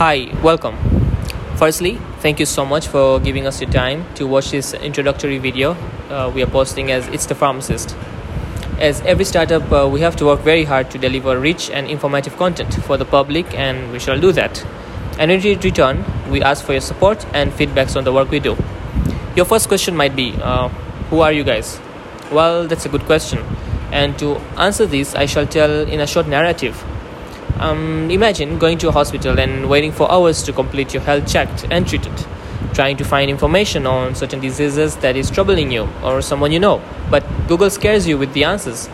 Hi, welcome. Firstly, thank you so much for giving us your time to watch this introductory video we are posting as It's the Pharmacist. As every startup, we have to work very hard to deliver rich and informative content for the public, and we shall do that. And in return, we ask for your support and feedbacks on the work we do. Your first question might be, who are you guys? Well, that's a good question. And to answer this, I shall tell in a short narrative. Imagine going to a hospital and waiting for hours to complete your health check and treated, trying to find information on certain diseases that is troubling you or someone you know, but Google scares you with the answers,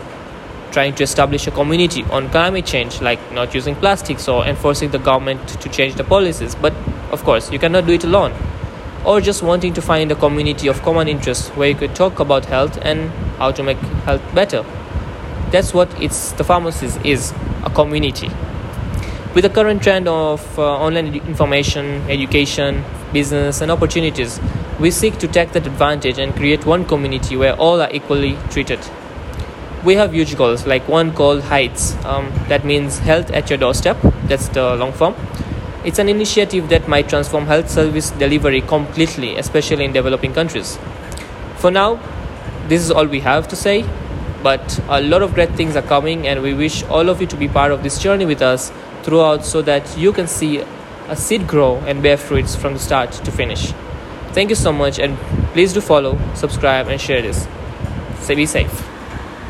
trying to establish a community on climate change, like not using plastics or enforcing the government to change the policies, but of course you cannot do it alone, or just wanting to find a community of common interest where you could talk about health and how to make health better. That's what It's the Pharmacist is, a community. With the current trend of online information, education, business and opportunities, we seek to take that advantage and create one community where all are equally treated. We have huge goals, like one called Heights, that means health at your doorstep, that's the long form. It's an initiative that might transform health service delivery completely, especially in developing countries. For now, this is all we have to say, but a lot of great things are coming, and we wish all of you to be part of this journey with us throughout, so that you can see a seed grow and bear fruits from the start to finish. Thank you so much, and please do follow, subscribe and share this. Stay safe.